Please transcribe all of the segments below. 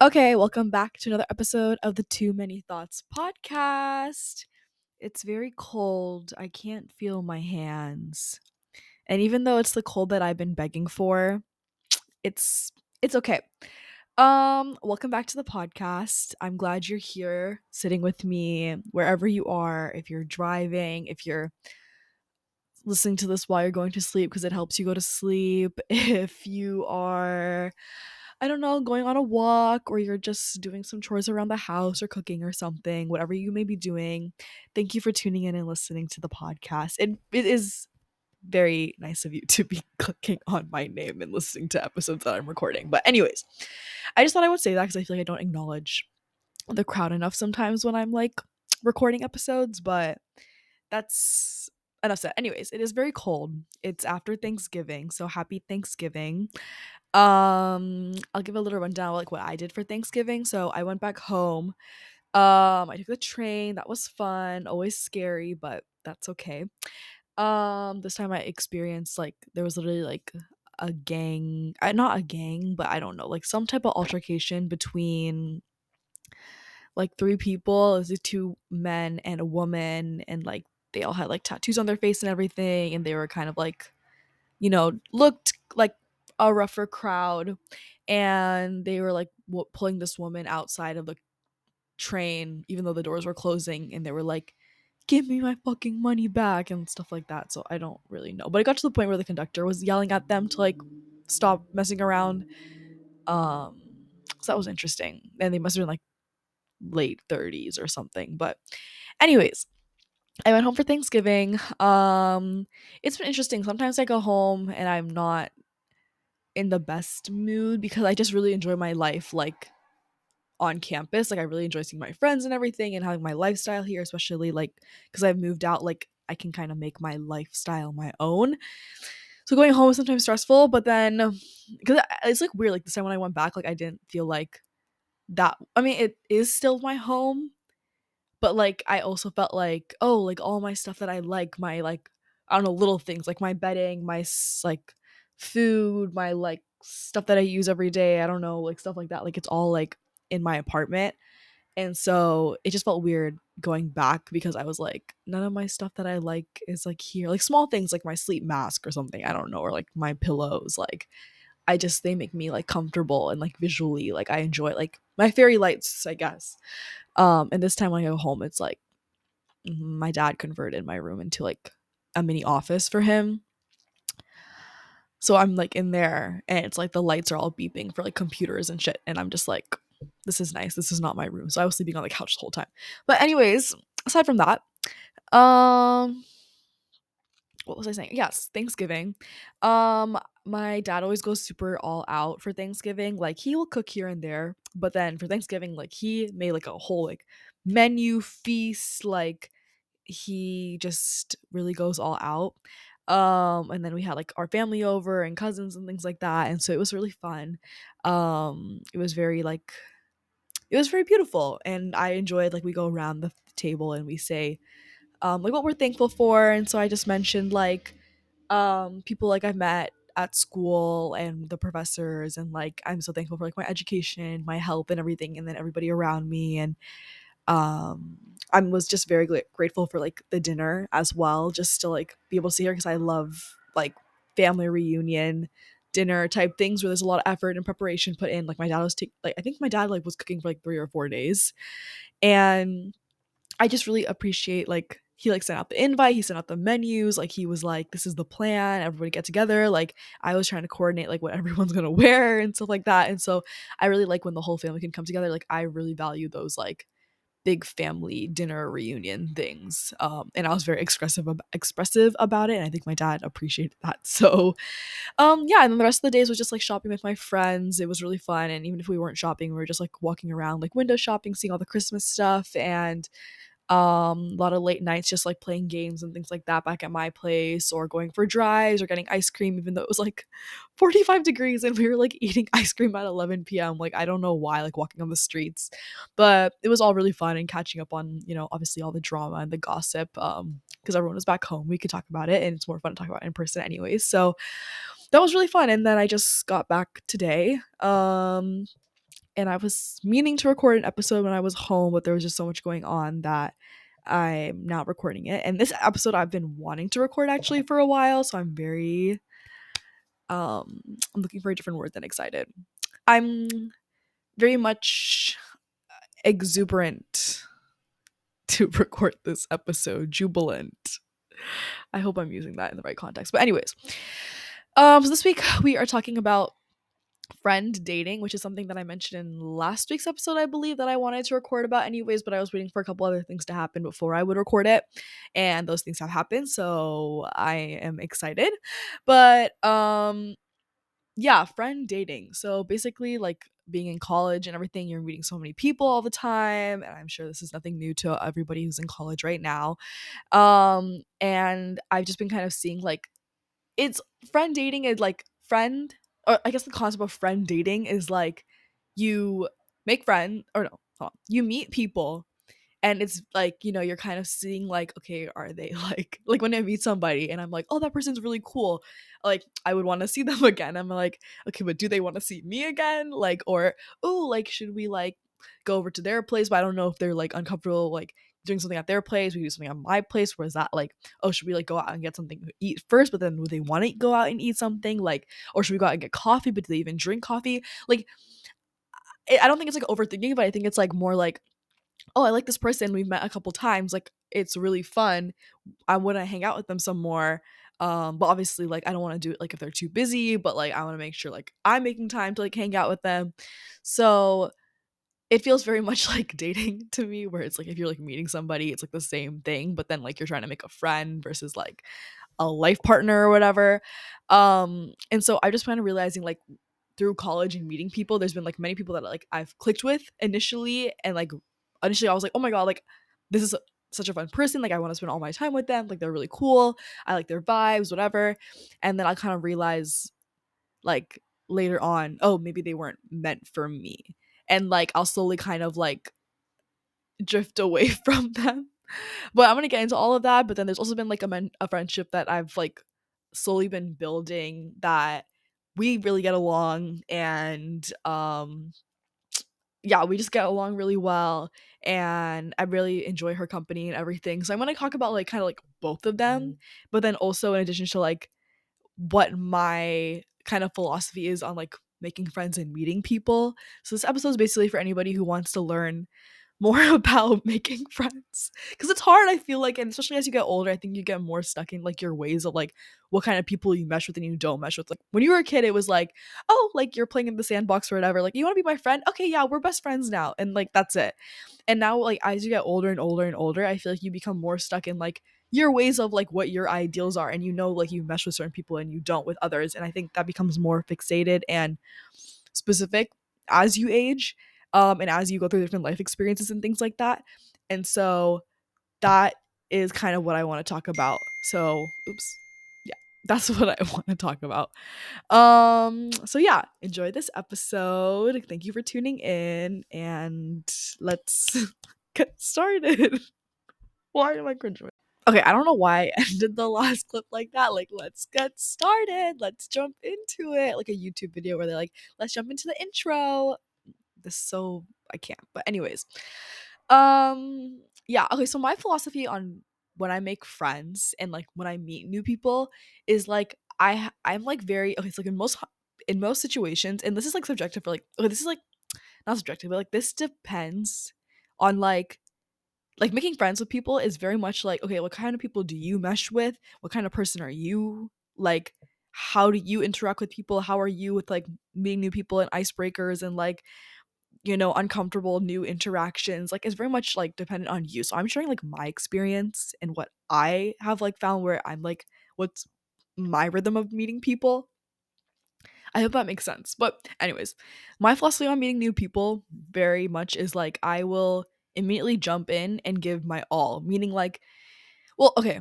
Okay, welcome back to another episode of the Too Many Thoughts podcast. It's very cold. I can't feel my hands. And even though it's the cold that I've been begging for, it's okay. Welcome back to the podcast. I'm glad you're here sitting with me wherever you are. If you're driving, if you're listening to this while you're going to sleep because it helps you go to sleep, if you are going on a walk, or you're just doing some chores around the house or cooking or something, whatever you may be doing, thank you for tuning in and listening to the podcast. It is very nice of you to be clicking on my name and listening to episodes that I'm recording. But anyways, I just thought I would say that because I feel like I don't acknowledge the crowd enough sometimes when I'm like recording episodes, but that's enough said. Anyways, it is very cold. It's after Thanksgiving, so happy Thanksgiving. I'll give a little rundown of like what I did for Thanksgiving. So I went back home. I took the train. That was fun. Always scary, but that's okay. This time I experienced like there was literally like a gang, not a gang, but I don't know, like some type of altercation between like three people. It was like two men and a woman, and like they all had like tattoos on their face and everything, and they were kind of like, you know, looked like a rougher crowd, and they were like pulling this woman outside of the train even though the doors were closing, and they were like, give me my fucking money back and stuff like that. So I don't really know, but it got to the point where the conductor was yelling at them to like stop messing around, so that was interesting. And they must have been like late 30s or something. But anyways, I went home for Thanksgiving. It's been interesting. Sometimes I go home and I'm not in the best mood because I just really enjoy my life like on campus. Like I really enjoy seeing my friends and everything and having my lifestyle here, especially like because I've moved out, like I can kind of make my lifestyle my own. So going home is sometimes stressful, but then because it's like weird, like this time when I went back, like I didn't feel like that. I mean, it is still my home, but like I also felt like, oh, like all my stuff that I like, my like, I don't know, little things like my bedding, my like food, my like stuff that I use every day, I don't know, like stuff like that, like it's all like in my apartment. And so it just felt weird going back because I was like, none of my stuff that I like is like here, like small things like my sleep mask or something, I don't know, or like my pillows, like I just, they make me like comfortable and like visually like I enjoy like my fairy lights, I guess. And this time when I go home, it's like my dad converted my room into like a mini office for him. So I'm like in there and it's like the lights are all beeping for like computers and shit. And I'm just like, this is nice. This is not my room. So I was sleeping on the couch the whole time. But anyways, aside from that, what was I saying? Yes, Thanksgiving. My dad always goes super all out for Thanksgiving. Like he will cook here and there, but then for Thanksgiving, like he made like a whole like menu feast. Like he just really goes all out. And then we had like our family over and cousins and things like that, and so it was really fun. It was very beautiful, and I enjoyed like we go around the table and we say like what we're thankful for. And so I just mentioned like people like I've met at school and the professors, and like I'm so thankful for like my education, my health, and everything, and then everybody around me. And I was just very grateful for like the dinner as well, just to like be able to see her, because I love like family reunion dinner type things where there's a lot of effort and preparation put in. Like my dad was I think my dad like was cooking for like 3 or 4 days, and I just really appreciate like he like sent out the invite, he sent out the menus, like he was like, this is the plan, everybody get together. Like I was trying to coordinate like what everyone's gonna wear and stuff like that. And so I really like when the whole family can come together. Like I really value those like big family dinner reunion things. And I was very expressive about it, and I think my dad appreciated that. So yeah, and then the rest of the days was just like shopping with my friends. It was really fun, and even if we weren't shopping, we were just like walking around like window shopping, seeing all the Christmas stuff, and a lot of late nights just like playing games and things like that back at my place, or going for drives, or getting ice cream even though it was like 45 degrees and we were like eating ice cream at 11 p.m. like I don't know why, like walking on the streets. But it was all really fun, and catching up on, you know, obviously all the drama and the gossip, because everyone was back home, we could talk about it, and it's more fun to talk about in person anyways. So that was really fun. And then I just got back today, and I was meaning to record an episode when I was home, but there was just so much going on that I'm not recording it. And this episode I've been wanting to record actually for a while, so I'm very I'm looking for a different word than excited. I'm very much exuberant to record this episode, jubilant. I hope I'm using that in the right context. But anyways, so this week we are talking about friend dating, which is something that I mentioned in last week's episode, I believe, that I wanted to record about anyways, but I was waiting for a couple other things to happen before I would record it, and those things have happened, so I am excited. But yeah, friend dating. So basically, like, being in college and everything, you're meeting so many people all the time, and I'm sure this is nothing new to everybody who's in college right now. And I've just been kind of seeing, like, it's friend dating is like friend, or I guess the concept of friend dating is like you make friend, or no, hold on, you meet people, and it's like, you know, you're kind of seeing like, okay, are they like when I meet somebody and I'm like, oh, that person's really cool, like I would want to see them again. I'm like, okay, but do they want to see me again? Like, or, oh, like, should we like go over to their place? But I don't know if they're like uncomfortable, like doing something at their place, we do something at my place. Whereas that, like, oh, should we like go out and get something to eat first, but then would they want to go out and eat something, like, or should we go out and get coffee, but do they even drink coffee? Like, I don't think it's like overthinking, but I think it's like more like, oh, I like this person, we've met a couple times, like it's really fun, I want to hang out with them some more. But obviously, like, I don't want to do it like if they're too busy, but like I want to make sure like I'm making time to like hang out with them. So it feels very much like dating to me, where it's like if you're like meeting somebody, it's like the same thing, but then like you're trying to make a friend versus like a life partner or whatever. And so I'm just kind of realizing, like, through college and meeting people, there's been like many people that like I've clicked with initially, and like initially I was like, oh my god, like this is such a fun person, like I want to spend all my time with them, like they're really cool, I like their vibes, whatever. And then I kind of realize like later on, oh, maybe they weren't meant for me. And, like, I'll slowly kind of, like, drift away from them. But I'm going to get into all of that. But then there's also been, like, a friendship that I've, like, slowly been building, that we really get along. And, yeah, we just get along really well. And I really enjoy her company and everything. So I'm going to talk about, like, kind of, like, both of them. But then also in addition to, like, what my kind of philosophy is on, like, making friends and meeting people. So this episode is basically for anybody who wants to learn more about making friends, because it's hard, I feel like, and especially as you get older, I think you get more stuck in like your ways of like what kind of people you mesh with and you don't mesh with. Like when you were a kid, it was like, oh, like you're playing in the sandbox or whatever, like you want to be my friend, okay, yeah, we're best friends now, and like that's it. And now, like, as you get older and older and older, I feel like you become more stuck in like your ways of like what your ideals are, and you know, like you mesh with certain people and you don't with others. And I think that becomes more fixated and specific as you age, and as you go through different life experiences and things like that. And so that is kind of what I want to talk about. So yeah, that's what I want to talk about. So yeah, enjoy this episode, thank you for tuning in, and let's get started. Why am I cringing? Okay, I don't know why I ended the last clip like that. Like, let's get started. Let's jump into it. Like a YouTube video where they're like, let's jump into the intro. This is so, I can't. But anyways. Yeah, okay, so my philosophy on when I make friends and like when I meet new people is like, I'm like very, okay, it's like in most situations, and this is like subjective for like, okay, this is like, not subjective, but like this depends on like making friends with people is very much like, okay, what kind of people do you mesh with? What kind of person are you? Like, how do you interact with people? How are you with like meeting new people and icebreakers and like, you know, uncomfortable new interactions? Like, it's very much like dependent on you. So I'm sharing like my experience and what I have like found, where I'm like, what's my rhythm of meeting people? I hope that makes sense. But anyways, my philosophy on meeting new people very much is like, I will immediately jump in and give my all, meaning like, well, okay,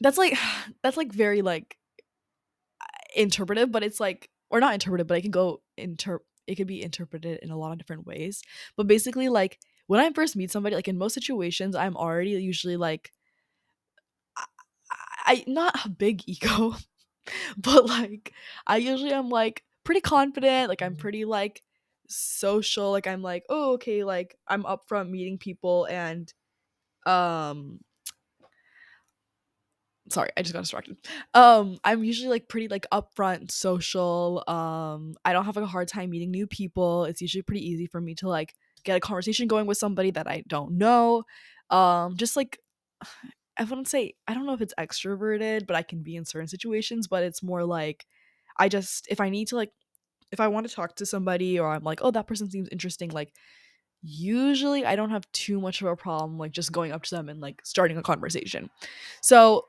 that's like very like interpretive, but it's like, or not interpretive, but it could be interpreted in a lot of different ways. But basically, like, when I first meet somebody, like in most situations, I'm already usually like, I not a big ego, but like I usually am like pretty confident, like I'm pretty like social. Like, I'm like, oh, okay, like, I'm up front meeting people and sorry, I just got distracted. I'm usually like pretty like upfront, social. I don't have like a hard time meeting new people. It's usually pretty easy for me to like get a conversation going with somebody that I don't know. Just like, I wouldn't say, I don't know if it's extroverted, but I can be in certain situations. But it's more like, I just, if I need to like, if I want to talk to somebody or I'm like, oh, that person seems interesting, like usually I don't have too much of a problem like just going up to them and like starting a conversation. So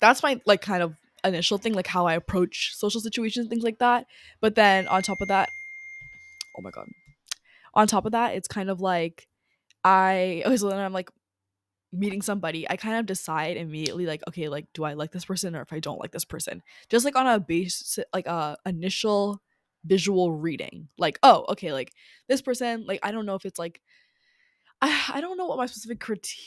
that's my like kind of initial thing, like how I approach social situations, things like that. But then on top of that, oh my god, on top of that, it's kind of like so then I'm like meeting somebody, I kind of decide immediately like, okay, like, do I like this person or if I don't like this person, just like on a base, like initial visual reading, like, oh, okay, like this person, like, I don't know if it's like, I don't know what my specific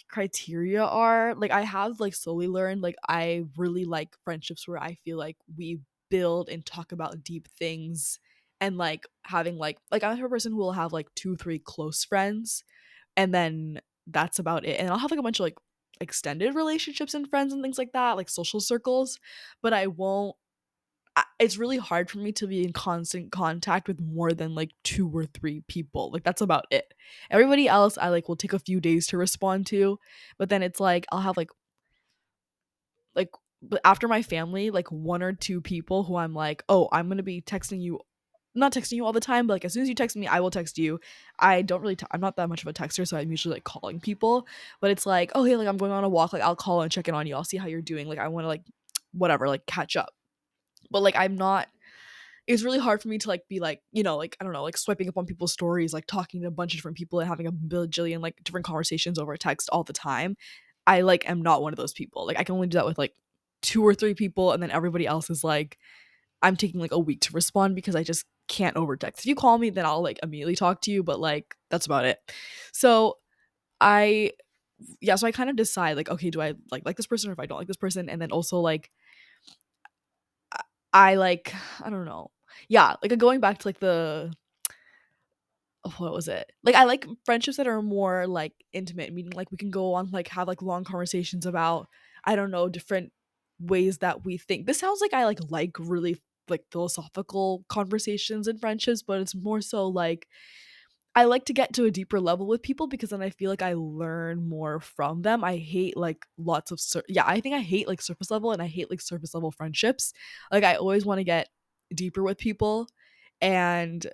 criteria are. Like, I have like slowly learned, like, I really like friendships where I feel like we build and talk about deep things, and like having like I'm a person who will have like 2-3 close friends, and then that's about it. And I'll have like a bunch of like extended relationships and friends and things like that, like social circles, but it's really hard for me to be in constant contact with more than like 2 or 3 people. Like, that's about it. Everybody else I like will take a few days to respond to, but then it's like I'll have like but after my family, like 1 or 2 people who I'm like, oh, I'm gonna be texting you, not texting you all the time, but like as soon as you text me, I will text you. I don't really I'm not that much of a texter, so I'm usually like calling people, but it's like, oh hey, like I'm going on a walk, like I'll call and check in on you, I'll see how you're doing, like I want to like whatever, like catch up. But like I'm not, it's really hard for me to like be like, you know, like I don't know, like swiping up on people's stories, like talking to a bunch of different people and having a bajillion like different conversations over text all the time. I like am not one of those people. Like I can only do that with like 2 or 3 people, and then everybody else is like, I'm taking like a week to respond because I just can't over text. If you call me, then I'll like immediately talk to you, but like that's about it. So I kind of decide like, okay, do I like this person or if I don't like this person? And then also like I don't know. Yeah, like going back to like what was it? Like I like friendships that are more like intimate, meaning like we can go on like have like long conversations about, I don't know, different ways that we think. This sounds like I like really like philosophical conversations and friendships, but it's more so like I like to get to a deeper level with people because then I feel like I learn more from them. I hate like lots of I think I hate like surface level, and I hate like surface level friendships. Like I always want to get deeper with people, and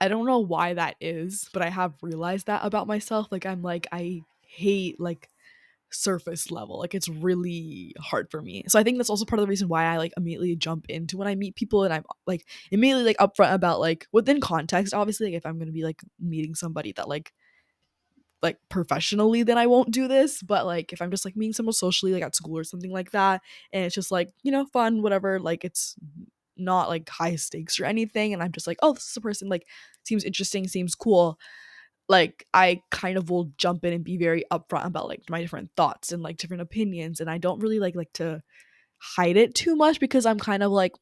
I don't know why that is, but I have realized that about myself. Like I'm like, I hate like surface level, like it's really hard for me. So I think that's also part of the reason why I like immediately jump into when I meet people, and I'm like immediately like upfront about like within context, obviously. Like if I'm gonna be like meeting somebody that like professionally, then I won't do this, but like if I'm just like meeting someone socially, like at school or something like that, and it's just like, you know, fun, whatever, like it's not like high stakes or anything, and I'm just like, oh, this is a person, like seems interesting, seems cool, like I kind of will jump in and be very upfront about like my different thoughts and like different opinions, and I don't really like to hide it too much because I'm kind of like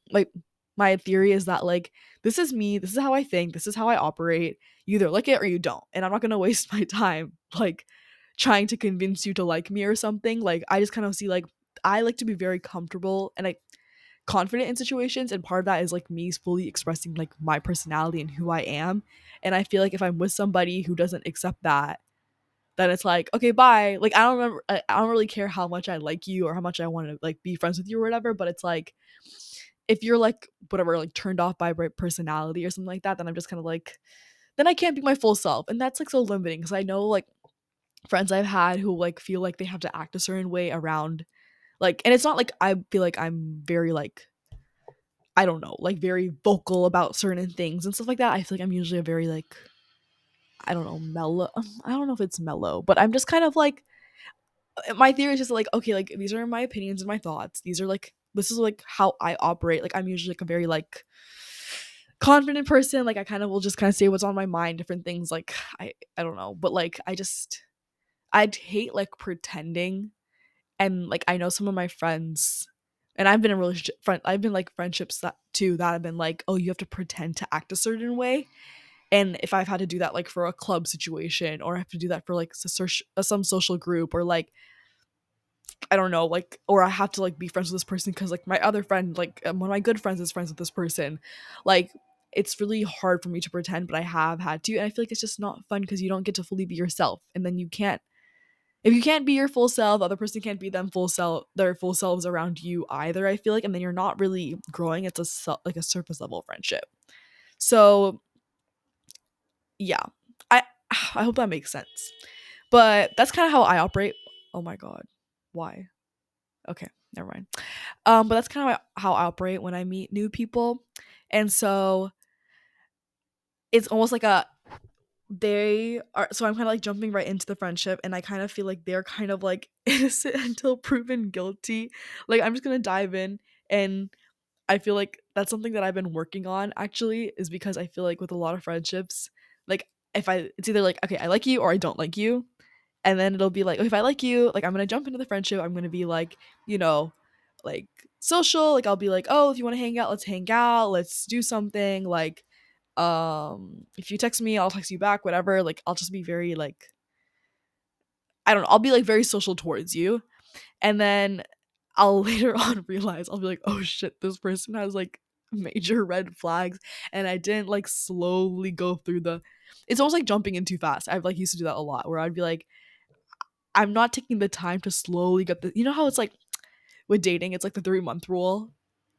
my theory is that like, this is me, this is how I think, this is how I operate, you either like it or you don't, and I'm not gonna waste my time like trying to convince you to like me or something. Like I just kind of see like, I like to be very comfortable and like confident in situations, and part of that is like me fully expressing like my personality and who I am, and I feel like if I'm with somebody who doesn't accept that, then it's like, okay, bye. Like I don't really care how much I like you or how much I want to like be friends with you or whatever, but it's like if you're like whatever, like turned off by my personality or something like that, then I'm just kind of like, then I can't be my full self, and that's like so limiting because I know like friends I've had who like feel like they have to act a certain way around like, and it's not like I feel like I'm very like, I don't know, like very vocal about certain things and stuff like that. I feel like I'm usually a very like, I don't know, mellow. I don't know if it's mellow, but I'm just kind of like, my theory is just like, okay, like these are my opinions and my thoughts. These are like, this is like how I operate. Like I'm usually like a very like confident person. Like I kind of will just kind of say what's on my mind, different things. Like I don't know, but like I'd hate like pretending. And like I know some of my friends And I've been in relationship, I've been like friendships that too that have been like, oh, you have to pretend to act a certain way. And if I've had to do that like for a club situation, or I have to do that for like some social group, or like, I don't know, like, or I have to like be friends with this person because like my other friend, like one of my good friends is friends with this person, like it's really hard for me to pretend, but I have had to. And I feel like it's just not fun because you don't get to fully be yourself. And then you can't, if you can't be your full self, the other person can't be their full selves around you either, I feel like. And then you're not really growing. It's a surface level friendship. So yeah, I hope that makes sense, but that's kind of how I operate. Oh my god, why? Okay, never mind. But that's kind of how I operate when I meet new people. And so it's almost like I'm kind of like jumping right into the friendship, and I kind of feel like they're kind of like innocent until proven guilty. Like I'm just gonna dive in, and I feel like that's something that I've been working on actually, is because I feel like with a lot of friendships, like it's either like, okay, I like you or I don't like you. And then it'll be like, if I like you, like I'm gonna jump into the friendship, I'm gonna be like, you know, like social, like I'll be like, oh, if you want to hang out, let's hang out, let's do something, like if you text me, I'll text you back, whatever. Like I'll just be very like, I don't know, I'll be like very social towards you. And then I'll later on realize, I'll be like, oh shit, this person has like major red flags, and I didn't like slowly go through it's almost like jumping in too fast. I've like used to do that a lot, where I'd be like, I'm not taking the time to slowly get the, you know how it's like with dating, it's like the 3-month rule,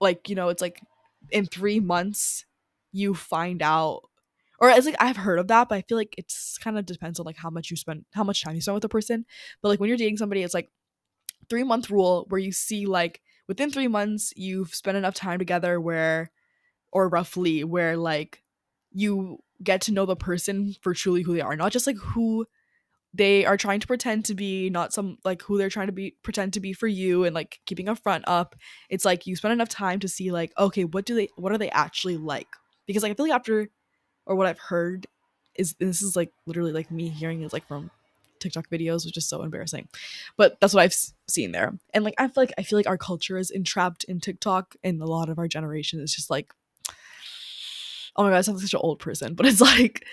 like, you know, it's like in 3 months you find out, or it's like I've heard of that, but I feel like it's kind of depends on like how much time you spend with a person. But like when you're dating somebody, it's like 3-month rule, where you see like within 3 months you've spent enough time together where like you get to know the person for truly who they are, not just like who they are trying to pretend to be, not some like who they're trying to be pretend to be for you, and like keeping a front up. It's like you spend enough time to see like, okay, what are they actually like? Because like I feel like after, or what I've heard is, and this is like literally like me hearing is like from TikTok videos, which is so embarrassing, but that's what I've seen there. And like I feel like our culture is entrapped in TikTok, and a lot of our generation is just like, oh my god, I sound like such an old person, but it's like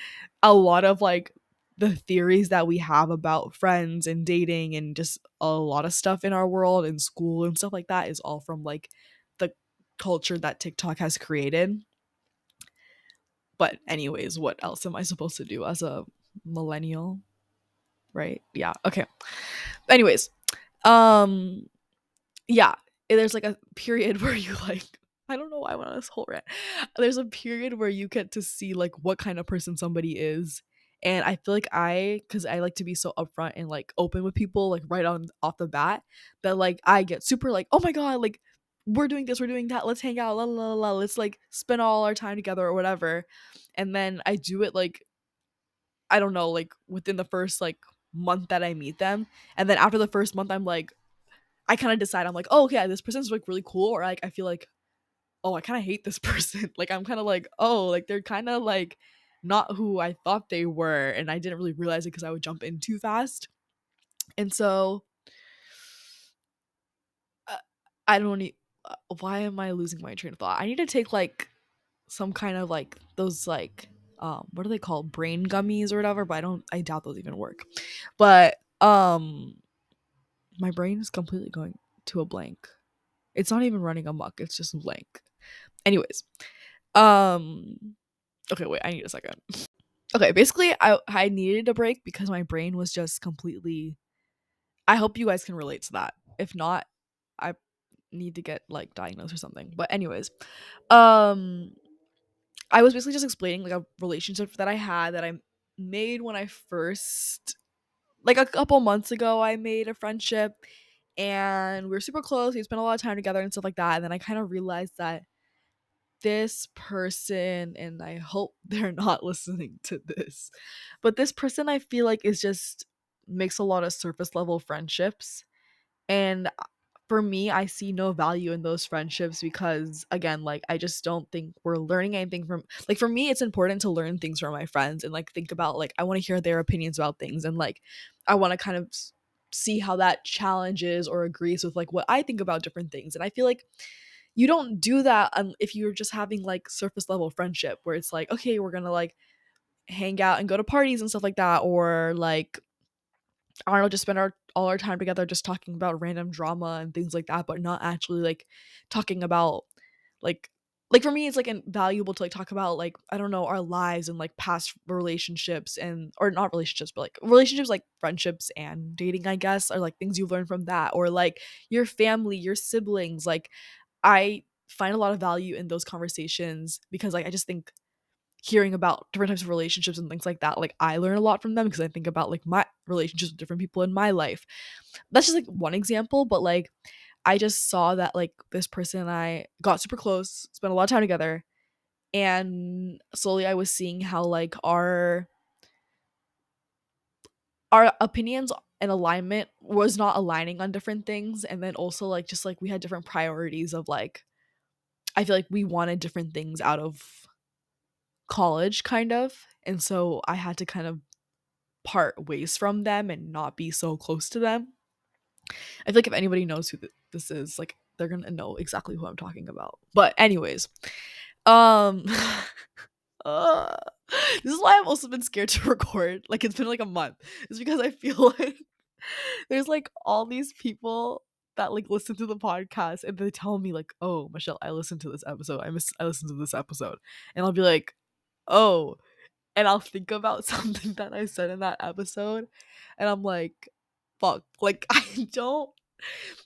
a lot of like the theories that we have about friends and dating and just a lot of stuff in our world and school and stuff like that is all from like the culture that TikTok has created. But anyways, what else am I supposed to do as a millennial, right? Yeah, okay, anyways, yeah, there's like a period where you like, I don't know why I went on this whole rant, there's a period where you get to see like what kind of person somebody is. And I feel like because I like to be so upfront and like open with people like right on off the bat, that like I get super like, oh my god, like we're doing this, we're doing that, let's hang out, la la la la, let's like spend all our time together or whatever. And then I do it like, I don't know, like within the first like month that I meet them, and then after the first month I'm like, I kind of decide, I'm like, oh okay, this person's like really cool, or like I feel like, oh I kind of hate this person, like I'm kind of like, oh like they're kind of like not who I thought they were, and I didn't really realize it because I would jump in too fast. And so I don't need, why am I losing my train of thought? I need to take like some kind of like those like what are they called, brain gummies or whatever, but I doubt those even work. But my brain is completely going to a blank, it's not even running amok, it's just blank. Anyways, okay, wait, I need a second. Okay, basically, I needed a break because my brain was just completely... I hope you guys can relate to that. If not, I need to get, like, diagnosed or something. But anyways, I was basically just explaining, like, a relationship that I had that I made when I first... Like, a couple months ago, I made a friendship, and we were super close. We spent a lot of time together and stuff like that, and then I kind of realized that this person, and I hope they're not listening to this, but this person I feel like is just makes a lot of surface level friendships. And for me, I see no value in those friendships because, again, like I just don't think we're learning anything from, like, for me it's important to learn things from my friends and like think about, like, I want to hear their opinions about things, and like I want to kind of see how that challenges or agrees with like what I think about different things. And I feel like you don't do that if you're just having like surface level friendship where it's like, okay, we're gonna like hang out and go to parties and stuff like that, or like, I don't know, just spend all our time together just talking about random drama and things like that, but not actually like talking about like for me it's like invaluable to like talk about like, I don't know, our lives and like past relationships and, or not relationships, but like relationships, like friendships and dating, I guess, are like things you've learned from that, or like your family, your siblings. Like I find a lot of value in those conversations because like I just think hearing about different types of relationships and things like that, like I learn a lot from them because I think about like my relationships with different people in my life. That's just like one example, but like I just saw that like this person and I got super close, spent a lot of time together, and slowly I was seeing how like our opinions and alignment was not aligning on different things, and then also like just like we had different priorities of like, I feel like we wanted different things out of college kind of, and so I had to kind of part ways from them and not be so close to them. I feel like if anybody knows who this is, like they're gonna know exactly who I'm talking about. But anyways, this is why I've also been scared to record, like it's been like a month. It's because I feel like there's like all these people that like listen to the podcast and they tell me like, oh Michelle, I listened to this episode, I listened to this episode, and I'll be like, oh, and I'll think about something that I said in that episode and I'm like, fuck, like I don't.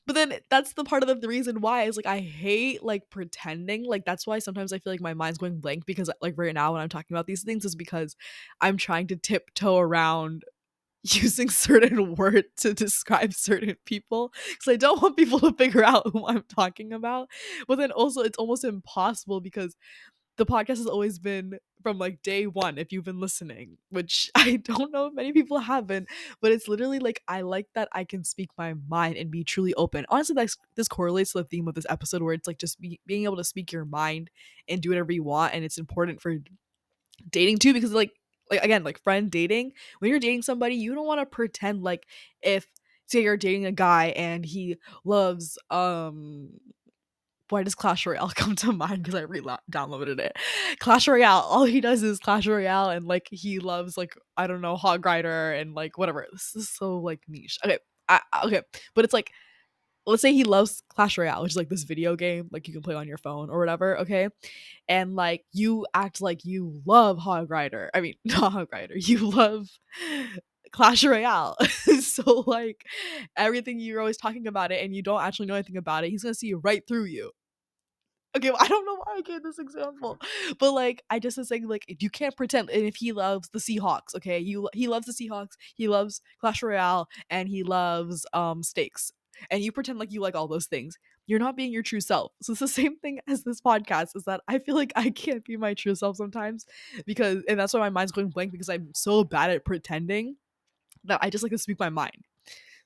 But then that's the part of the reason why is like I hate like pretending, like that's why sometimes I feel like my mind's going blank, because like right now when I'm talking about these things is because I'm trying to tiptoe around using certain words to describe certain people because I don't want people to figure out who I'm talking about. But then also it's almost impossible because the podcast has always been from like day one, if you've been listening, which I don't know if many people haven't, but it's literally like I like that I can speak my mind and be truly open. Honestly, this correlates to the theme of this episode where it's like just being able to speak your mind and do whatever you want, and it's important for dating too because like again, like friend dating, when you're dating somebody, you don't want to pretend like if say you're dating a guy and he loves why does Clash Royale come to mind? Because I re-downloaded it. Clash Royale. All he does is Clash Royale, and like he loves like, I don't know, Hog Rider and like whatever. This is so like niche. Okay, but it's like, let's say he loves Clash Royale, which is like this video game like you can play on your phone or whatever, okay? And like you act like you love Hog Rider. I mean, not Hog Rider. You love Clash Royale. So like everything you're always talking about it and you don't actually know anything about it, he's gonna see right through you. Okay, well, I don't know why I gave this example, but like I just was saying like if you can't pretend, and if he loves the Seahawks, okay, he loves the Seahawks, he loves Clash Royale, and he loves steaks, and you pretend like you like all those things, you're not being your true self. So it's the same thing as this podcast, is that I feel like I can't be my true self sometimes because, and that's why my mind's going blank because I'm so bad at pretending that I just like to speak my mind.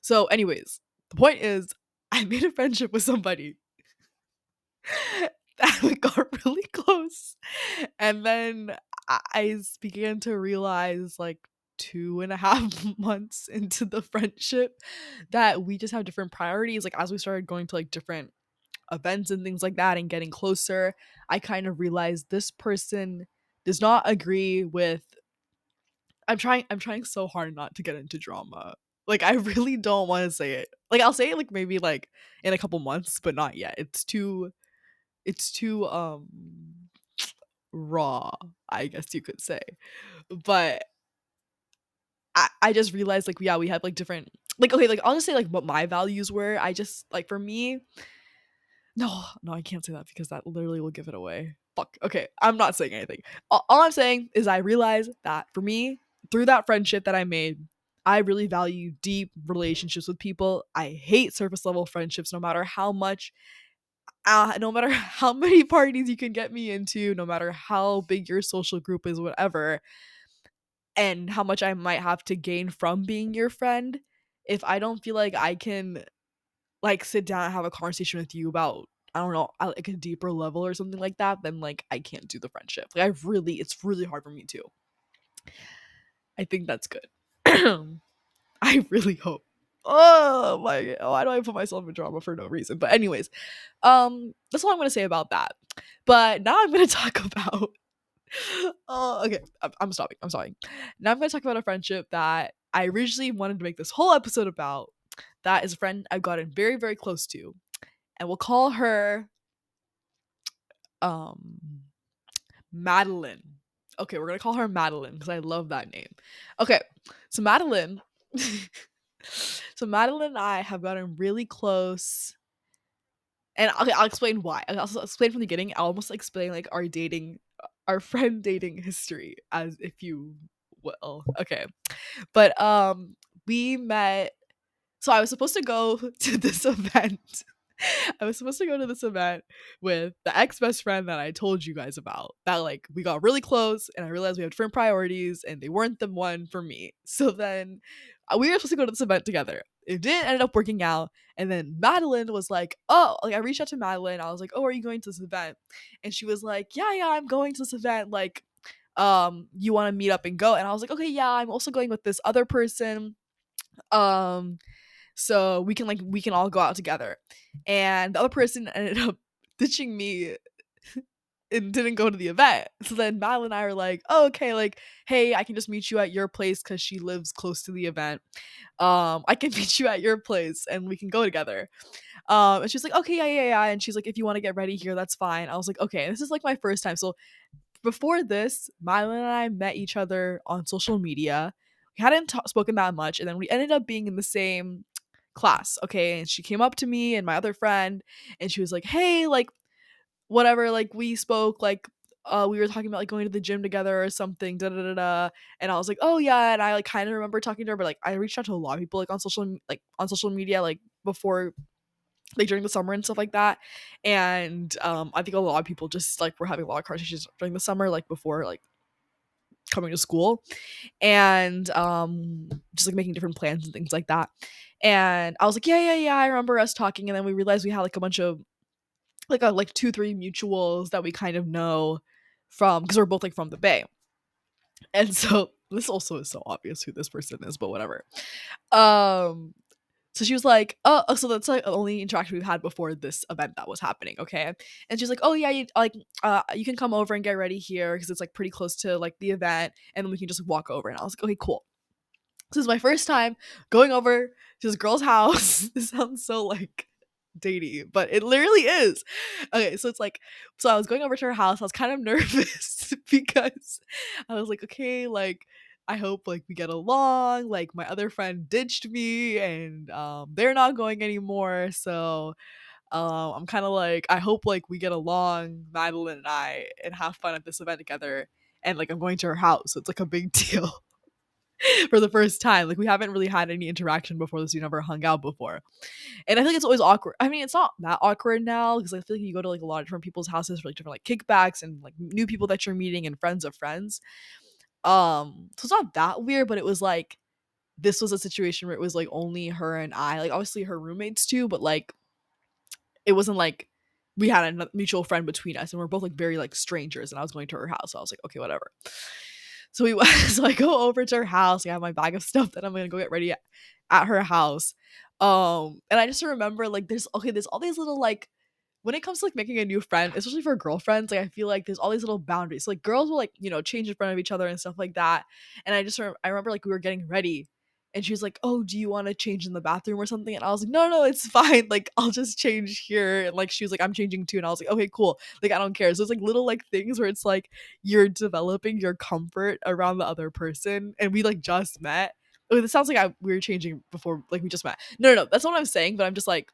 So anyways, the point is I made a friendship with somebody that we got really close, and then I began to realize like 2.5 months into the friendship that we just have different priorities. Like as we started going to like different events and things like that and getting closer, I kind of realized this person does not agree with, I'm trying so hard not to get into drama, like I really don't want to say it, like I'll say it like maybe like in a couple months, but not yet. It's too raw, I guess you could say. But I just realized like, yeah, we have like different, like, okay, like I'll just say like what my values were. I just like, for me, no, I can't say that because that literally will give it away. Fuck. Okay, I'm not saying anything. All I'm saying is I realized that for me, through that friendship that I made, I really value deep relationships with people. I hate surface level friendships, no matter how much, no matter how many parties you can get me into, no matter how big your social group is, whatever, and how much I might have to gain from being your friend, if I don't feel like I can like sit down and have a conversation with you about, I don't know, like a deeper level or something like that, then like I can't do the friendship. Like it's really hard for me too. I think that's good. I really hope oh my, why do I put myself in drama for no reason? But anyways, that's all I'm gonna say about that. But now I'm gonna talk about okay, I'm stopping. Now I'm gonna talk about a friendship that I originally wanted to make this whole episode about. That is a friend I've gotten very, very close to, and we'll call her Madeline. Okay, we're gonna call her Madeline because I love that name. Okay, so Madeline. So Madeline and I have gotten really close, and okay, I'll explain why. I'll explain from the beginning. I'll almost explain like our friend dating history, as if you will. Okay, but we met. So I was supposed to go to this event. I was supposed to go to this event with the ex-best friend that I told you guys about. That, like, we got really close and I realized we had different priorities and they weren't the one for me. So then we were supposed to go to this event together. It didn't end up working out. And then Madeline was like, oh, like I reached out to Madeline. I was like, oh, are you going to this event? And she was like, yeah, I'm going to this event. Like, you want to meet up and go? And I was like, okay, yeah, I'm also going with this other person. So we can all go out together. And the other person ended up ditching me and didn't go to the event. So then Madeline and I were like, oh, okay, like, hey, I can just meet you at your place because she lives close to the event. I can meet you at your place and we can go together. And she's like, okay, yeah. And she's like, if you want to get ready here, that's fine. I was like, okay, this is like my first time. So before this, Madeline and I met each other on social media. We hadn't spoken that much. And then we ended up being in the same class, okay, and she came up to me and my other friend and she was like, hey, like, whatever, like, we spoke, like, we were talking about like going to the gym together or something, and I was like, oh yeah, and I like kind of remember talking to her, but like I reached out to a lot of people like on social media like before, like during the summer and stuff like that, and I think a lot of people just like were having a lot of conversations during the summer, like before like coming to school, and just like making different plans and things like that. And I was like, yeah, I remember us talking. And then we realized we had like a bunch of like 2-3 mutuals that we kind of know from, because we're both like from the Bay. And so this also is so obvious who this person is, but whatever. So she was like, oh, so that's like the only interaction we've had before this event that was happening, okay? And she's like, oh yeah, you can come over and get ready here because it's like pretty close to like the event, and then we can just walk over. And I was like, okay, cool. This is my first time going over to this girl's house. This sounds so like datey, but it literally is. Okay, so it's like, so I was going over to her house. I was kind of nervous because I was like, okay, like, I hope like we get along, like my other friend ditched me and they're not going anymore, so I'm kind of like, I hope like we get along, Madeline and I, and have fun at this event together, and like I'm going to her house, so it's like a big deal for the first time, like we haven't really had any interaction before this, we never hung out before, and I feel like it's always awkward. I mean, it's not that awkward now because I feel like you go to like a lot of different people's houses for like different like kickbacks and like new people that you're meeting and friends of friends. So it's not that weird, but it was like, this was a situation where it was like only her and I, like obviously her roommates too, but like it wasn't like we had a mutual friend between us and we're both like very like strangers, and I was going to her house, so I was like, okay, whatever. So I go over to her house, I have my bag of stuff that I'm gonna go get ready at her house, and I just remember like there's all these little like, when it comes to like making a new friend, especially for girlfriends, like I feel like there's all these little boundaries. So, like girls will like, you know, change in front of each other and stuff like that. And I remember like we were getting ready and she was like, oh, do you want to change in the bathroom or something? And I was like, no, it's fine. Like I'll just change here. And like she was like, I'm changing too. And I was like, okay, cool. Like I don't care. So it's like little like things where it's like you're developing your comfort around the other person. And we like just met. Oh, this sounds like we were changing before, like we just met. No, that's not what I'm saying. But I'm just like,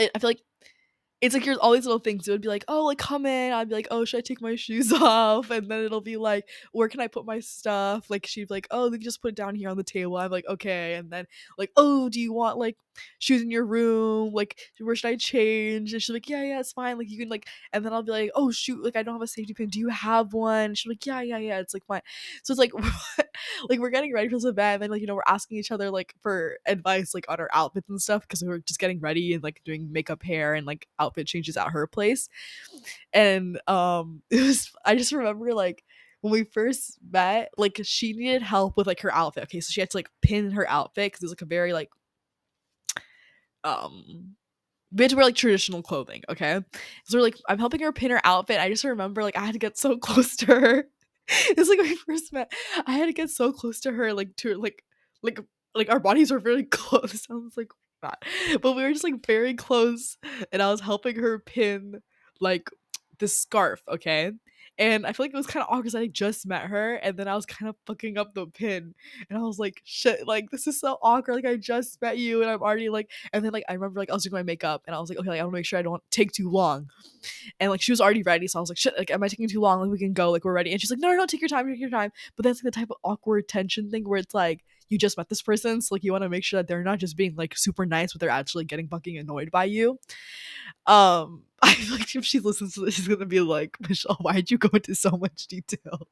I feel like, it's like there's all these little things. It would be like, oh, like come in. I'd be like, oh, should I take my shoes off? And then it'll be like, where can I put my stuff? Like she'd be like, oh, we can just put it down here on the table. I'm like, okay. And then like, oh, do you want like shoes in your room? Like where should I change? And she's like, yeah, it's fine. Like you can like, and then I'll be like, oh shoot, like I don't have a safety pin. Do you have one? She's like, yeah. It's like fine. So it's like, like we're getting ready for this event, and like, you know, we're asking each other like for advice like on our outfits and stuff because we were just getting ready and like doing makeup, hair, and like outfit changes at her place. And it was, I just remember like when we first met, like she needed help with like her outfit, okay, so she had to like pin her outfit because it was like a very like we had to wear like traditional clothing, okay? So we're like, I'm helping her pin her outfit. I just remember like I had to get so close to her. It's like when we first met. I had to get so close to her, like to like our bodies were very close. I was like, not, but we were just like very close, and I was helping her pin like the scarf, okay? And I feel like it was kind of awkward because I just met her, and then I was kind of fucking up the pin, and I was like, shit, like this is so awkward, like I just met you and I'm already like, and then like I remember like I was doing my makeup and I was like, okay, like I want to make sure I don't take too long, and like she was already ready, so I was like, shit, like am I taking too long, like we can go, like we're ready, and she's like, no, no, no, take your time, take your time. But that's like the type of awkward tension thing where it's like you just met this person, so like you want to make sure that they're not just being like super nice, but they're actually getting fucking annoyed by you. I feel like if she listens to this, she's gonna be like, Michelle, why'd you go into so much detail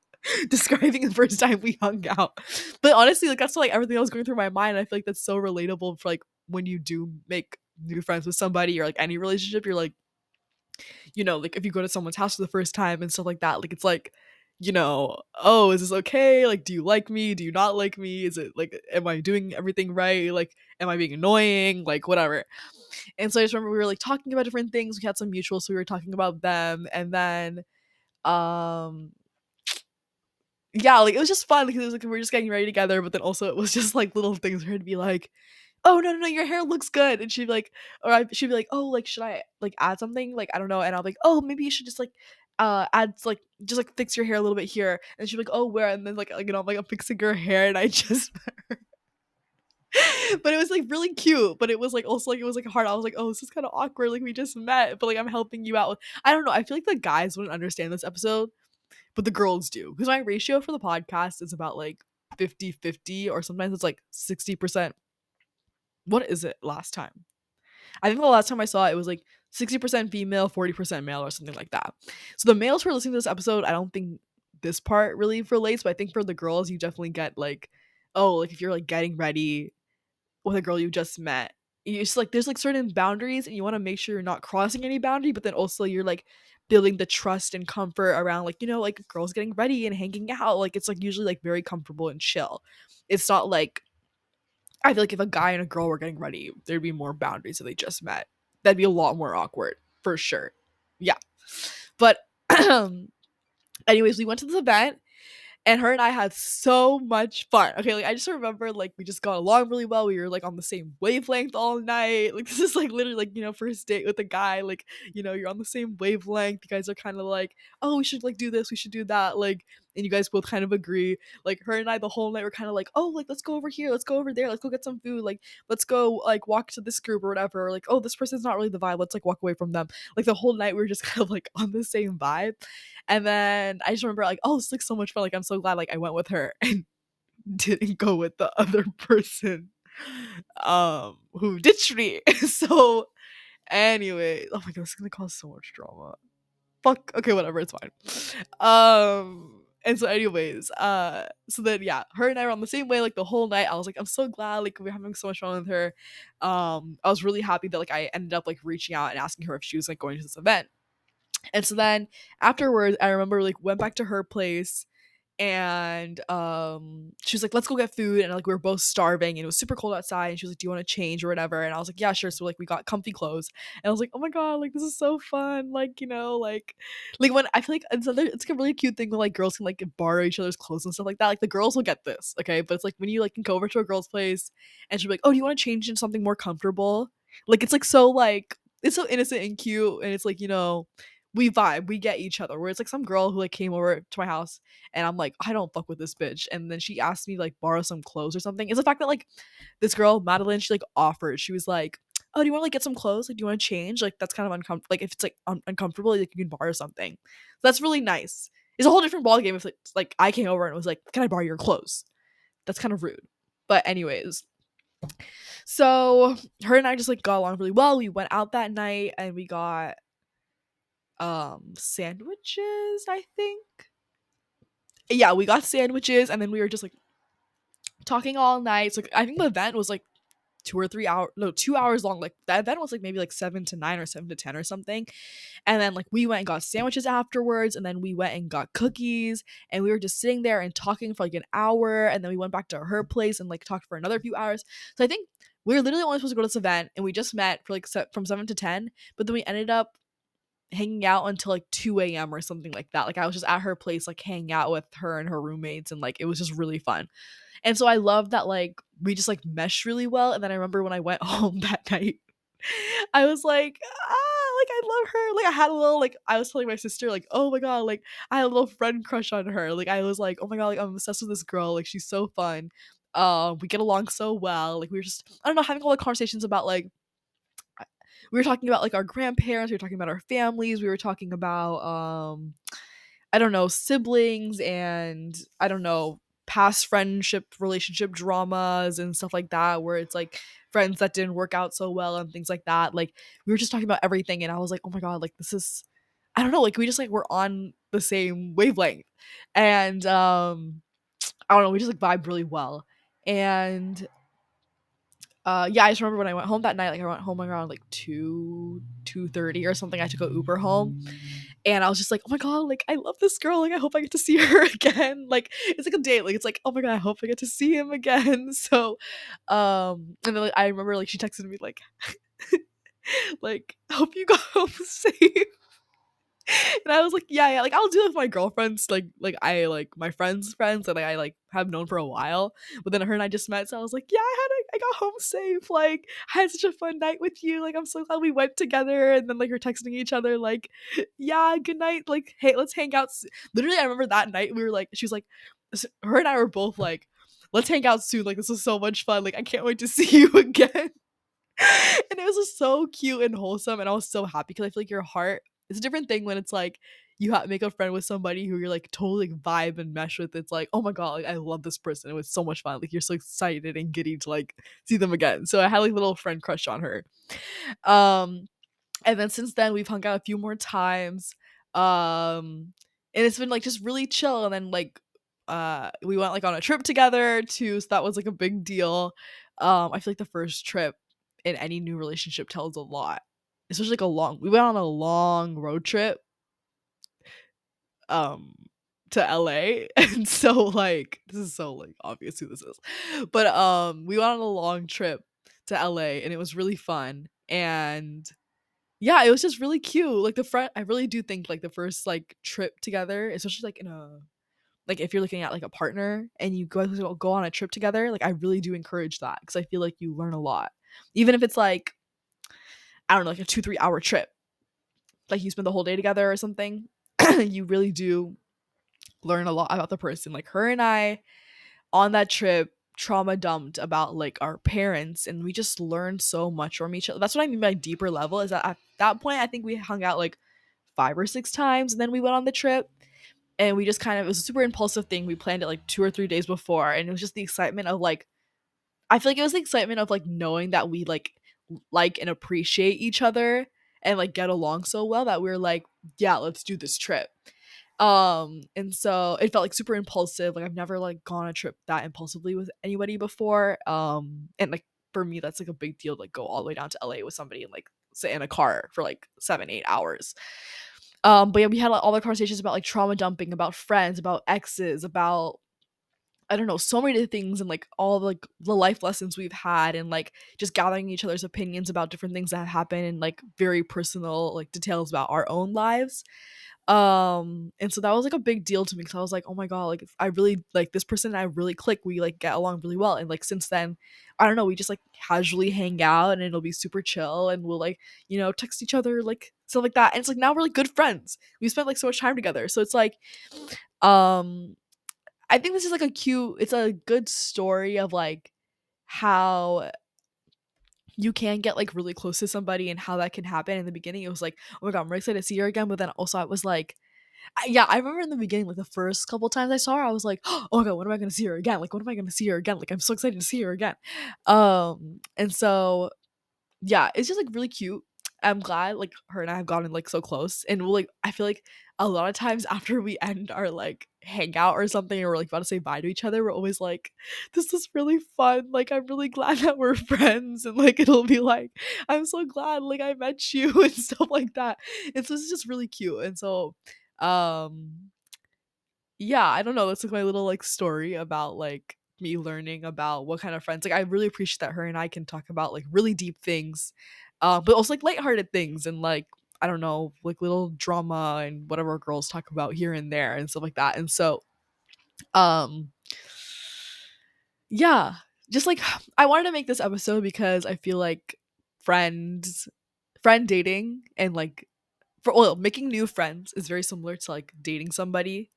describing the first time we hung out? But honestly, like that's like everything that was going through my mind. I feel like that's so relatable for like when you do make new friends with somebody or like any relationship, you're like, you know, like if you go to someone's house for the first time and stuff like that, like it's like, you know, oh, is this okay? Like, do you like me? Do you not like me? Is it like, am I doing everything right? Like, am I being annoying? Like, whatever. And so I just remember we were like talking about different things. We had some mutuals, so we were talking about them. And then, yeah, like it was just fun because it was like we were just getting ready together. But then also it was just like little things where it'd be like, oh, no, no, no, your hair looks good. And she'd be like, she'd be like, oh, like, should I like add something? Like, I don't know. And I'll be like, oh, maybe you should just like, adds like just like fix your hair a little bit here, and she's like, oh, where? And then like you know, I'm like, I'm fixing her hair, and I just met her. But it was like really cute, but it was like also like it was like hard. I was like, oh, this is kind of awkward, like we just met, but like I'm helping you out with, I don't know, I feel like the guys wouldn't understand this episode, but the girls do, because my ratio for the podcast is about like 50-50, or sometimes it's like 60%. What is it last time? I think the last time I saw it, it was like 60% female, 40% male, or something like that. So the males who are listening to this episode, I don't think this part really relates, but I think for the girls, you definitely get like, oh, like if you're like getting ready with a girl you just met, it's just like there's like certain boundaries, and you want to make sure you're not crossing any boundary, but then also you're like building the trust and comfort around like, you know, like girls getting ready and hanging out. Like it's like usually like very comfortable and chill. It's not like, I feel like if a guy and a girl were getting ready, there'd be more boundaries if they just met. That'd be a lot more awkward, for sure. Yeah. But anyways, we went to this event, and her and I had so much fun. Okay, like I just remember like we just got along really well. We were like on the same wavelength all night. Like this is like literally like, you know, first date with a guy, like, you know, you're on the same wavelength. You guys are kind of like, oh, we should like do this, we should do that, like, and you guys both kind of agree. Like her and I the whole night were kind of like, oh, like let's go over here, let's go over there, let's go get some food, like let's go like walk to this group or whatever, or like, oh, this person's not really the vibe, let's like walk away from them. Like the whole night we were just kind of like on the same vibe. And then I just remember like, oh, it's like so much fun, like I'm so glad like I went with her and didn't go with the other person who ditched me. So anyway, oh my god, this is gonna cause so much drama, fuck, okay, whatever, it's fine. And so anyways, so then yeah, her and I were on the same way like the whole night. I was like, I'm so glad like we're having so much fun with her. I was really happy that like I ended up like reaching out and asking her if she was like going to this event. And so then afterwards, I remember like went back to her place, and she was like, let's go get food, and like we were both starving, and it was super cold outside, and she was like, do you want to change or whatever? And I was like, yeah, sure. So like we got comfy clothes, and I was like, oh my god, like this is so fun, like, you know, like when I feel like it's a really cute thing when like girls can like borrow each other's clothes and stuff like that. Like the girls will get this, okay, but it's like when you like can go over to a girl's place and she'll be like, oh, do you want to change into something more comfortable? Like it's like so, like it's so innocent and cute, and it's like, you know, we vibe, we get each other. Where it's like some girl who like came over to my house, and I'm like, I don't fuck with this bitch. And then she asked me to like borrow some clothes or something. It's the fact that like this girl, Madeline, she like offered. She was like, oh, do you want to like get some clothes? Like, do you want to change? Like, that's kind of uncomfortable. Like, if it's like uncomfortable, like you can borrow something. So that's really nice. It's a whole different ballgame if like I came over and was like, can I borrow your clothes? That's kind of rude. But anyways. So her and I just like got along really well. We went out that night and we got sandwiches, I think. Yeah, we got sandwiches, and then we were just like talking all night. So like, I think the event was like 2 hours long. Like that event was like maybe like 7 to 9 or 7 to 10 or something. And then like we went and got sandwiches afterwards, and then we went and got cookies, and we were just sitting there and talking for like an hour, and then we went back to her place and like talked for another few hours. So I think we were literally only supposed to go to this event, and we just met for like from 7 to 10, but then we ended up hanging out until like 2 a.m. or something like that. Like I was just at her place, like hanging out with her and her roommates, and like it was just really fun. And so I love that like we just like meshed really well. And then I remember when I went home that night, I was like, like I love her. Like I had a little, like I was telling my sister, like, oh my god, like I had a little friend crush on her. Like I was like, oh my god, like I'm obsessed with this girl. Like she's so fun. We get along so well. Like we were just, I don't know, having all the conversations about like, we were talking about like our grandparents, we were talking about our families, we were talking about I don't know, siblings, and I don't know, past friendship relationship dramas and stuff like that, where it's like friends that didn't work out so well and things like that. Like we were just talking about everything, and I was like, oh my god, like this is, I don't know, like we just like we're on the same wavelength, and I don't know, we just like vibe really well. And yeah, I just remember when I went home that night, like I went home around like 2:30 or something. I took an Uber home, and I was just like, oh my god, like I love this girl. Like I hope I get to see her again. Like it's like a date. Like it's like, oh my god, I hope I get to see him again. So, and then like, I remember like she texted me like, like hope you go home safe. And I was like, yeah, like I'll do it with my girlfriends, like I like my friends that I like have known for a while. But then her and I just met, so I was like, yeah, I got home safe. Like I had such a fun night with you. Like I'm so glad we went together. And then like we're texting each other like, yeah, good night. Like hey, let's hang out. Literally, I remember that night we were like, she was like, her and I were both like, let's hang out soon. Like this was so much fun. Like I can't wait to see you again. And it was just so cute and wholesome, and I was so happy because I feel like your heart. It's a different thing when it's like you make a friend with somebody who you're like totally vibe and mesh with. It's like, oh my god, like I love this person. It was so much fun. Like you're so excited and giddy to like see them again. So I had like a little friend crush on her. And then since then we've hung out a few more times. And it's been like just really chill. And then like we went like on a trip together too. So that was like a big deal. I feel like the first trip in any new relationship tells a lot. Especially like we went on a long road trip to LA, and so like this is so like obvious who this is, but we went on a long trip to LA, and it was really fun. And yeah, it was just really cute. Like I really do think like the first like trip together, especially like in a, like if you're looking at like a partner and you guys go on a trip together, like I really do encourage that, because I feel like you learn a lot, even if it's like, I don't know, like a 2-3 hour trip, like you spend the whole day together or something. You really do learn a lot about the person. Like her and I on that trip trauma dumped about like our parents, and we just learned so much from each other. That's what I mean by deeper level, is that at that point I think we hung out like 5 or 6 times, and then we went on the trip, and we just kind of, it was a super impulsive thing. We planned it like 2 or 3 days before, and it was just the excitement of like, I feel like it was the excitement of like knowing that we like and appreciate each other and like get along so well that we're like, yeah, let's do this trip. And so it felt like super impulsive. Like I've never like gone on a trip that impulsively with anybody before. And like for me, that's like a big deal, like go all the way down to LA with somebody and like sit in a car for like 7-8 hours. But yeah, we had like all the conversations about like trauma dumping, about friends, about exes, about, I don't know, so many things, and like all the, like the life lessons we've had, and like just gathering each other's opinions about different things that have happened, and like very personal like details about our own lives. And so that was like a big deal to me, because I was like, oh my god, like I really like this person, and I really click, we like get along really well. And like since then, I don't know, we just like casually hang out, and it'll be super chill, and we'll like, you know, text each other, like stuff like that. And it's like now we're like good friends. We spent like so much time together. So it's like I think this is like it's a good story of like how you can get like really close to somebody and how that can happen. In the beginning, it was like, oh my god, I'm really excited to see her again. But then also I was like, yeah, I remember in the beginning, like the first couple times I saw her, I was like, oh my god, when am I going to see her again? Like, when am I going to see her again? Like, I'm so excited to see her again. And so, yeah, it's just like really cute. I'm glad like her and I have gotten like so close, and we'll, like I feel like a lot of times after we end our like hang out or something and we're like about to say bye to each other, we're always like, this is really fun, like I'm really glad that we're friends, and like it'll be like, I'm so glad like I met you and stuff like that. And so it's just really cute. And so yeah, I don't know, that's like my little like story about like me learning about what kind of friends, like I really appreciate that her and I can talk about like really deep things, but also like lighthearted things, and like I don't know, like little drama and whatever girls talk about here and there and stuff like that. And so yeah, just like I wanted to make this episode because I feel like friend dating and like making new friends is very similar to like dating somebody.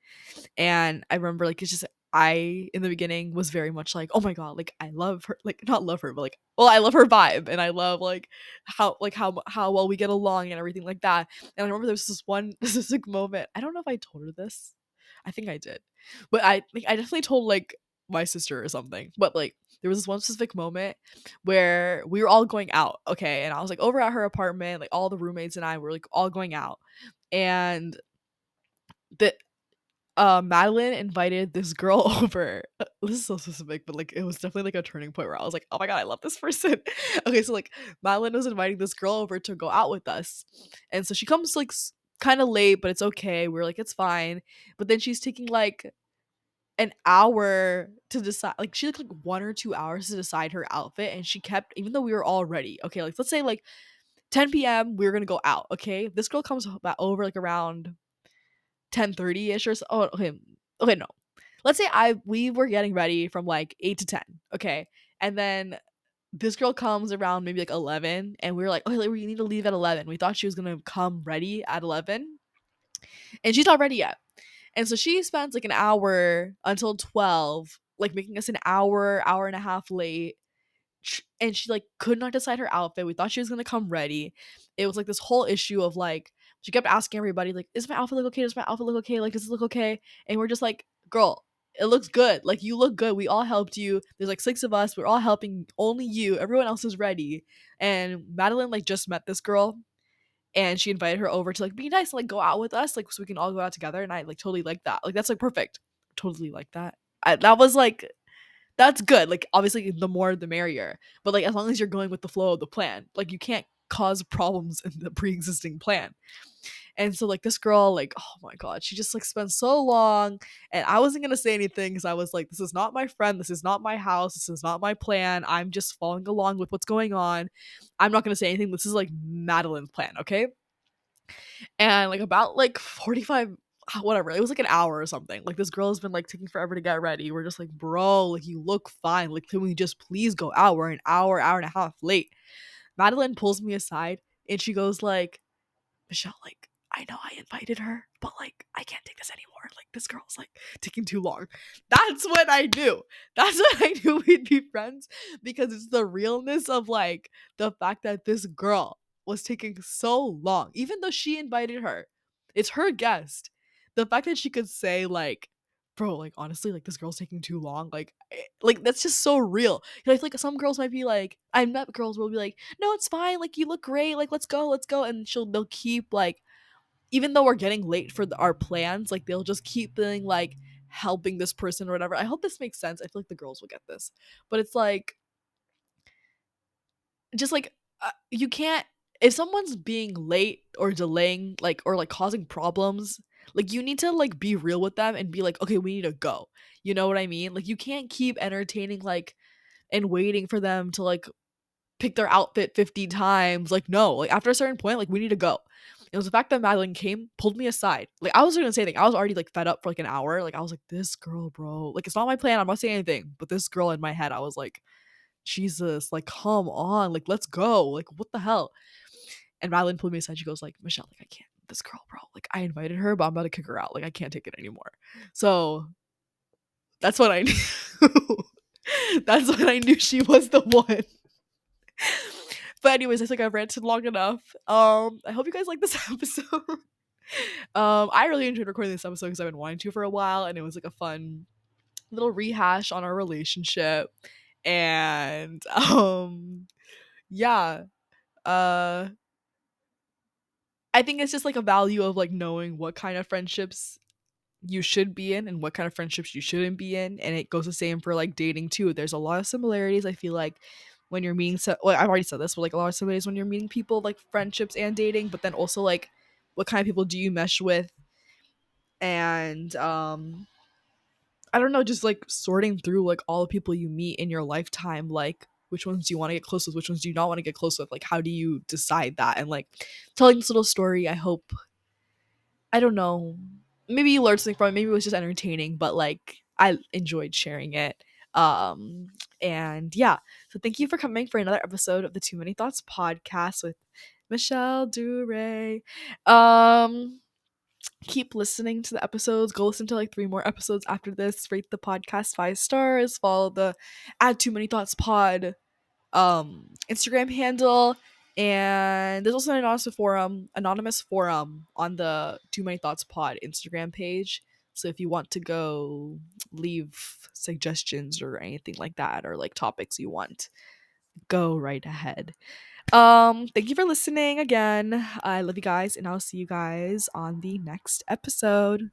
And I remember like it's just I in the beginning was very much like, oh my god, like I love her, like not love her, but like, well, I love her vibe and I love how well we get along and everything like that. And I remember there was this like moment, I don't know if I told her this, I think I did, but I definitely told like my sister or something, but like there was this one specific moment where we were all going out, okay, and I was like over at her apartment, like all the roommates and I were like all going out, and Madeline invited this girl over. This is so specific, but like it was definitely like a turning point where I was like, oh my god, I love this person. Okay, so like Madeline was inviting this girl over to go out with us, and so she comes like kind of late, but it's okay, we're like it's fine. But then she's taking like an hour to decide, like she took like 1 or 2 hours to decide her outfit, and she kept, even though we were all ready, okay, like let's say like 10 p.m. we were gonna go out, okay, this girl comes over like around 10:30 ish or so. Oh, okay, no, let's say we were getting ready from like 8 to 10, okay, and then this girl comes around maybe like 11, and we were like, okay, like, we need to leave at 11. We thought she was gonna come ready at 11, and she's not ready yet. And so she spends like an hour until 12, like making us an hour and a half late. And she like could not decide her outfit. We thought she was gonna come ready. It was like this whole issue of like, she kept asking everybody like, "Is my outfit look okay? Does my outfit look okay? Like, does it look okay?" And we're just like, "Girl, it looks good. Like, you look good. We all helped you. There's like 6 of us. We're all helping. Only you. Everyone else is ready." And Madeline like just met this girl, and she invited her over to like be nice, and like go out with us, like so we can all go out together. And I like totally like that. Like that's like perfect. Totally like that. That was like, that's good. Like obviously the more the merrier. But like as long as you're going with the flow of the plan, like you can't cause problems in the pre-existing plan. And so like this girl, like, oh my god, she just like spent so long, and I wasn't gonna say anything because I was like, this is not my friend, this is not my house, this is not my plan, I'm just following along with what's going on, I'm not gonna say anything, this is like Madeline's plan, okay. And like about like 45, whatever, it was like an hour or something, like this girl has been like taking forever to get ready. We're just like, bro, like you look fine, like can we just please go out, we're an hour and a half late. Madeline pulls me aside and she goes like, Michelle, like, I know I invited her, but like, I can't take this anymore. Like, this girl's like taking too long. That's what I knew. That's what I knew we'd be friends, because it's the realness of like the fact that this girl was taking so long, even though she invited her. It's her guest. The fact that she could say like, bro, like honestly, like this girl's taking too long, like that's just so real. You know, I feel like some girls might be like, I've met girls will be like, no, it's fine, like you look great, like let's go, and they'll keep like, even though we're getting late for our plans, like they'll just keep being like helping this person or whatever. I hope this makes sense. I feel like the girls will get this, but it's like, just like you can't, if someone's being late or delaying, like or like causing problems, like you need to like be real with them and be like, okay, we need to go, you know what I mean? Like you can't keep entertaining like and waiting for them to like pick their outfit 50 times. Like no, like after a certain point, like we need to go. It was the fact that Madeline came, pulled me aside, like I wasn't gonna say anything, I was already like fed up for like an hour. Like I was like, this girl, bro, like it's not my plan, I'm not saying anything, but this girl, in my head I was like, Jesus, like come on, like let's go, like what the hell. And Madeline pulled me aside, she goes like, Michelle, like I can't, this girl, bro, like I invited her, but I'm about to kick her out, like I can't take it anymore. So that's what I knew. That's what I knew, she was the one. But anyways, I think I've ranted long enough. I hope you guys like this episode. I really enjoyed recording this episode because I've been wanting to for a while, and it was like a fun little rehash on our relationship. And yeah, I think it's just like a value of like knowing what kind of friendships you should be in and what kind of friendships you shouldn't be in. And it goes the same for like dating too. There's a lot of similarities, I feel like, when you're meeting I've already said this, but like a lot of similarities when you're meeting people, like friendships and dating, but then also like what kind of people do you mesh with, and I don't know, just like sorting through like all the people you meet in your lifetime, like which ones do you want to get close with, which ones do you not want to get close with, like how do you decide that, and like telling this little story. I hope, I don't know, maybe you learned something from it, maybe it was just entertaining, but like I enjoyed sharing it. And yeah, so thank you for coming for another episode of the Too Many Thoughts podcast with Mishal Durae. Keep listening to the episodes. Go listen to like 3 more episodes after this. Rate the podcast 5 stars. Follow the @TooManyThoughtsPod Instagram handle. And there's also an anonymous forum on the Too Many Thoughts Pod Instagram page. So if you want to go leave suggestions or anything like that, or like topics you want, go right ahead. Thank you for listening again. I love you guys, and I'll see you guys on the next episode.